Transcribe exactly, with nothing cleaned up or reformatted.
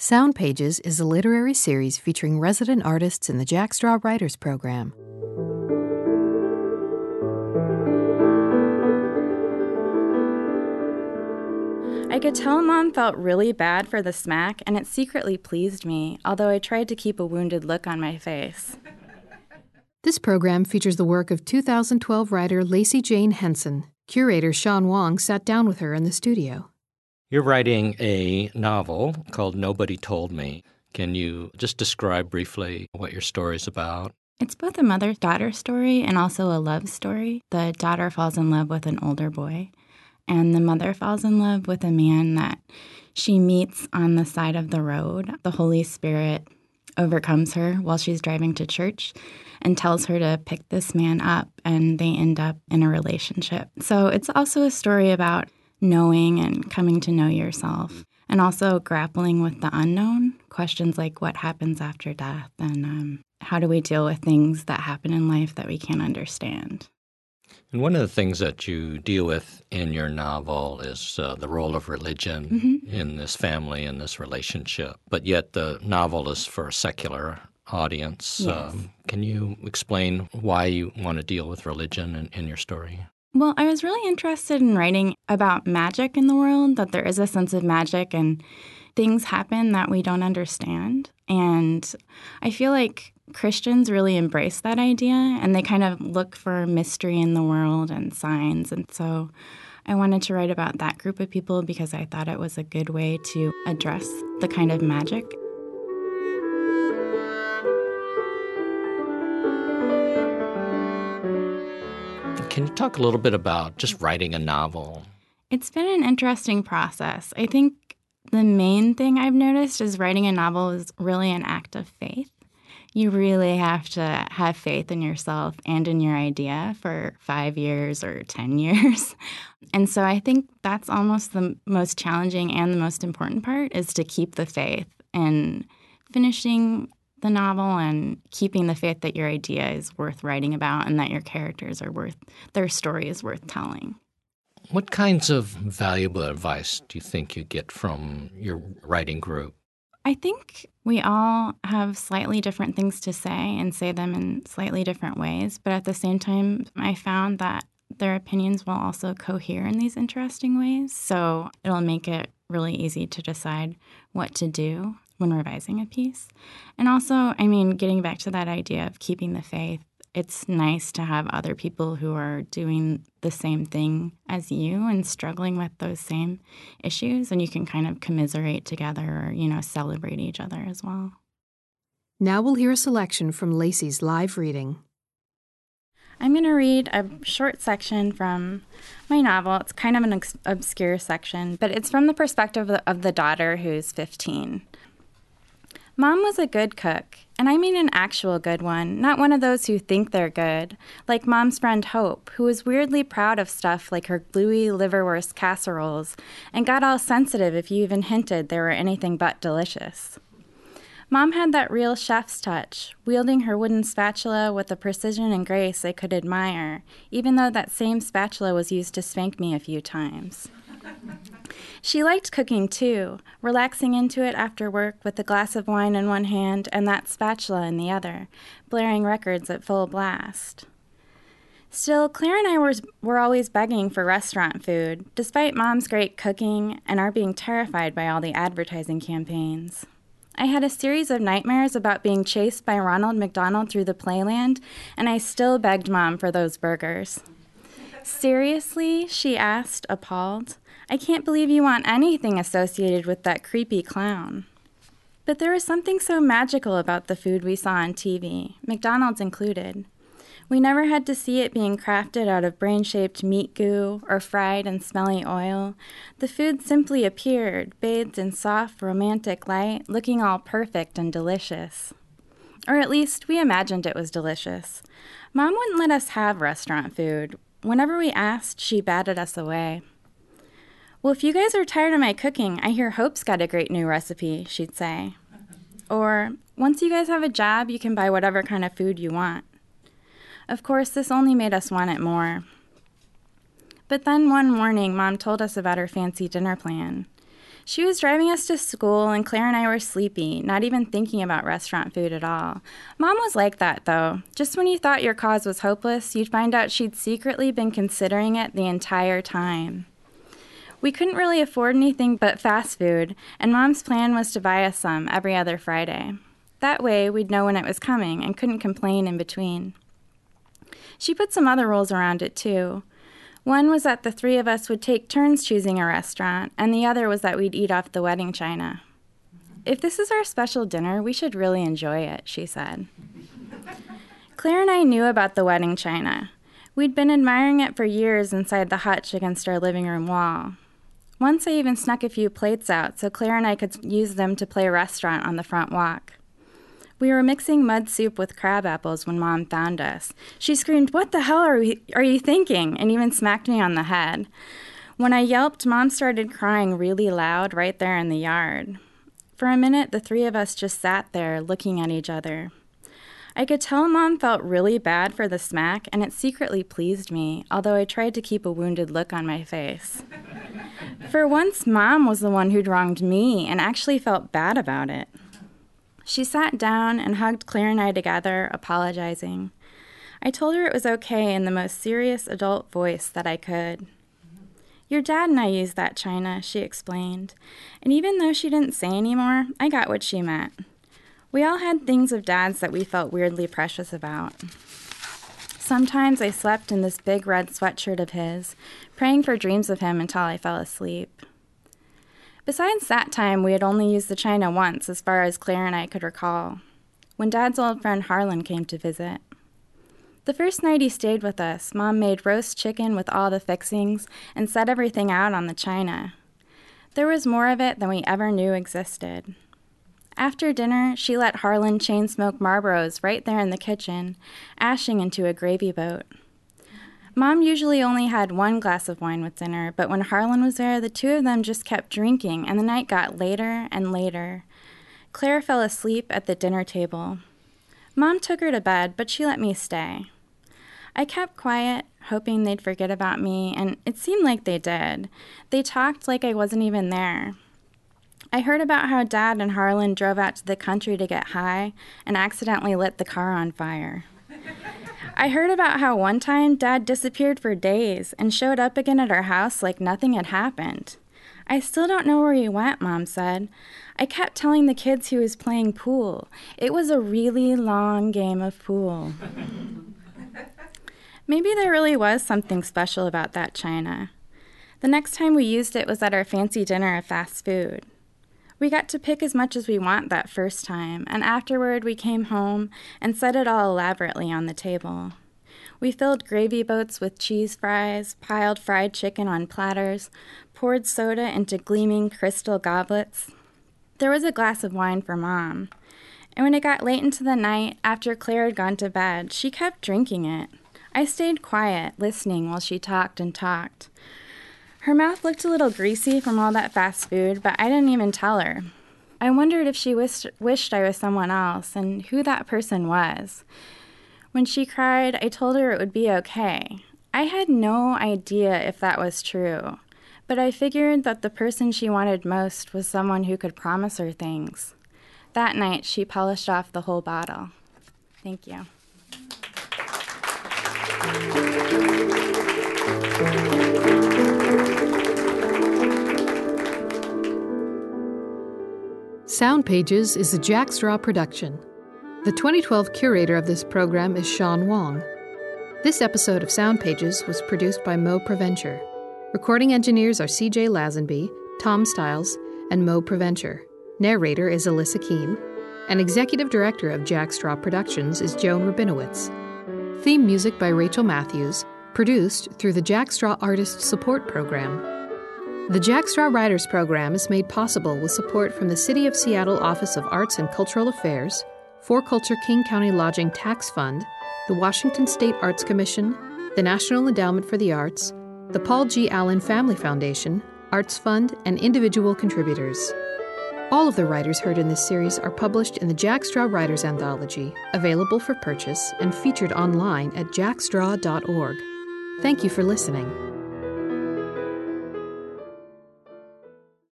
Sound Pages is a literary series featuring resident artists in the Jack Straw Writers Program. I could tell Mom felt really bad for the smack, and it secretly pleased me, although I tried to keep a wounded look on my face. This program features the work of two thousand twelve writer Lacey Jane Henson. Curator Sean Wong sat down with her in the studio. You're writing a novel called Nobody Told Me. Can you just describe briefly what your story's about? It's both a mother-daughter story and also a love story. The daughter falls in love with an older boy. And the mother falls in love with a man that she meets on the side of the road. The Holy Spirit overcomes her while she's driving to church and tells her to pick this man up, and they end up in a relationship. So it's also a story about knowing and coming to know yourself, and also grappling with the unknown, questions like what happens after death, and um, how do we deal with things that happen in life that we can't understand. And one of the things that you deal with in your novel is uh, the role of religion mm-hmm. in this family, in this relationship. But yet the novel is for a secular audience. Yes. Um, can you explain why you want to deal with religion in, in your story? Well, I was really interested in writing about magic in the world, that there is a sense of magic and things happen that we don't understand. And I feel like Christians really embrace that idea, and they kind of look for mystery in the world and signs. And so I wanted to write about that group of people because I thought it was a good way to address the kind of magic. Can you talk a little bit about just writing a novel? It's been an interesting process. I think the main thing I've noticed is writing a novel is really an act of faith. You really have to have faith in yourself and in your idea for five years or ten years. And so I think that's almost the most challenging and the most important part, is to keep the faith in finishing the novel and keeping the faith that your idea is worth writing about and that your characters are worth, their story is worth telling. What kinds of valuable advice do you think you get from your writing group? I think we all have slightly different things to say and say them in slightly different ways. But at the same time, I found that their opinions will also cohere in these interesting ways. So it'll make it really easy to decide what to do when revising a piece. And also, I mean, getting back to that idea of keeping the faith, it's nice to have other people who are doing the same thing as you and struggling with those same issues, and you can kind of commiserate together or, you know, celebrate each other as well. Now we'll hear a selection from Lacey's live reading. I'm going to read a short section from my novel. It's kind of an obscure section, but it's from the perspective of the daughter who's fifteen. Mom was a good cook, and I mean an actual good one, not one of those who think they're good, like Mom's friend Hope, who was weirdly proud of stuff like her gluey liverwurst casseroles and got all sensitive if you even hinted they were anything but delicious. Mom had that real chef's touch, wielding her wooden spatula with a precision and grace I could admire, even though that same spatula was used to spank me a few times. She liked cooking, too, relaxing into it after work with a glass of wine in one hand and that spatula in the other, blaring records at full blast. Still, Claire and I were, were always begging for restaurant food, despite Mom's great cooking and our being terrified by all the advertising campaigns. I had a series of nightmares about being chased by Ronald McDonald through the playland, and I still begged Mom for those burgers. Seriously? She asked, appalled. I can't believe you want anything associated with that creepy clown. But there was something so magical about the food we saw on T V, McDonald's included. We never had to see it being crafted out of brain-shaped meat goo or fried in smelly oil. The food simply appeared, bathed in soft, romantic light, looking all perfect and delicious. Or at least, we imagined it was delicious. Mom wouldn't let us have restaurant food. Whenever we asked, she batted us away. Well, if you guys are tired of my cooking, I hear Hope's got a great new recipe, she'd say. Or, once you guys have a job, you can buy whatever kind of food you want. Of course, this only made us want it more. But then one morning, Mom told us about her fancy dinner plan. She was driving us to school, and Claire and I were sleepy, not even thinking about restaurant food at all. Mom was like that, though. Just when you thought your cause was hopeless, you'd find out she'd secretly been considering it the entire time. We couldn't really afford anything but fast food, and Mom's plan was to buy us some every other Friday. That way, we'd know when it was coming and couldn't complain in between. She put some other rules around it, too. One was that the three of us would take turns choosing a restaurant, and the other was that we'd eat off the wedding china. If this is our special dinner, we should really enjoy it, she said. Claire and I knew about the wedding china. We'd been admiring it for years inside the hutch against our living room wall. Once I even snuck a few plates out so Claire and I could use them to play restaurant on the front walk. We were mixing mud soup with crab apples when Mom found us. She screamed, "What the hell are we, are you thinking?" and even smacked me on the head. When I yelped, Mom started crying really loud right there in the yard. For a minute, the three of us just sat there looking at each other. I could tell Mom felt really bad for the smack, and it secretly pleased me, although I tried to keep a wounded look on my face. For once, Mom was the one who'd wronged me and actually felt bad about it. She sat down and hugged Claire and I together, apologizing. I told her it was okay in the most serious adult voice that I could. "Your dad and I used that china," she explained. And even though she didn't say any more, I got what she meant. We all had things of Dad's that we felt weirdly precious about. Sometimes I slept in this big red sweatshirt of his, praying for dreams of him until I fell asleep. Besides that time, we had only used the china once, as far as Claire and I could recall, when Dad's old friend Harlan came to visit. The first night he stayed with us, Mom made roast chicken with all the fixings and set everything out on the china. There was more of it than we ever knew existed. After dinner, she let Harlan chain smoke Marlboros right there in the kitchen, ashing into a gravy boat. Mom usually only had one glass of wine with dinner, but when Harlan was there, the two of them just kept drinking, and the night got later and later. Claire fell asleep at the dinner table. Mom took her to bed, but she let me stay. I kept quiet, hoping they'd forget about me, and it seemed like they did. They talked like I wasn't even there. I heard about how Dad and Harlan drove out to the country to get high and accidentally lit the car on fire. I heard about how one time Dad disappeared for days and showed up again at our house like nothing had happened. "I still don't know where he went," Mom said. "I kept telling the kids he was playing pool. It was a really long game of pool." Maybe there really was something special about that china. The next time we used it was at our fancy dinner of fast food. We got to pick as much as we want that first time, and afterward we came home and set it all elaborately on the table. We filled gravy boats with cheese fries, piled fried chicken on platters, poured soda into gleaming crystal goblets. There was a glass of wine for Mom. And when it got late into the night, after Claire had gone to bed, she kept drinking it. I stayed quiet, listening while she talked and talked. Her mouth looked a little greasy from all that fast food, but I didn't even tell her. I wondered if she wished, wished I was someone else and who that person was. When she cried, I told her it would be okay. I had no idea if that was true, but I figured that the person she wanted most was someone who could promise her things. That night, she polished off the whole bottle. Thank you. Sound Pages is a Jack Straw production. The twenty twelve curator of this program is Sean Wong. This episode of Sound Pages was produced by Mo Preventure. Recording engineers are C J Lazenby, Tom Stiles, and Mo Preventure. Narrator is Alyssa Keen. And executive director of Jack Straw Productions is Joan Rabinowitz. Theme music by Rachel Matthews, produced through the Jack Straw Artist Support Program. The Jack Straw Writers Program is made possible with support from the City of Seattle Office of Arts and Cultural Affairs, For Culture King County Lodging Tax Fund, the Washington State Arts Commission, the National Endowment for the Arts, the Paul G. Allen Family Foundation, Arts Fund, and individual contributors. All of the writers heard in this series are published in the Jack Straw Writers Anthology, available for purchase and featured online at jack straw dot org. Thank you for listening.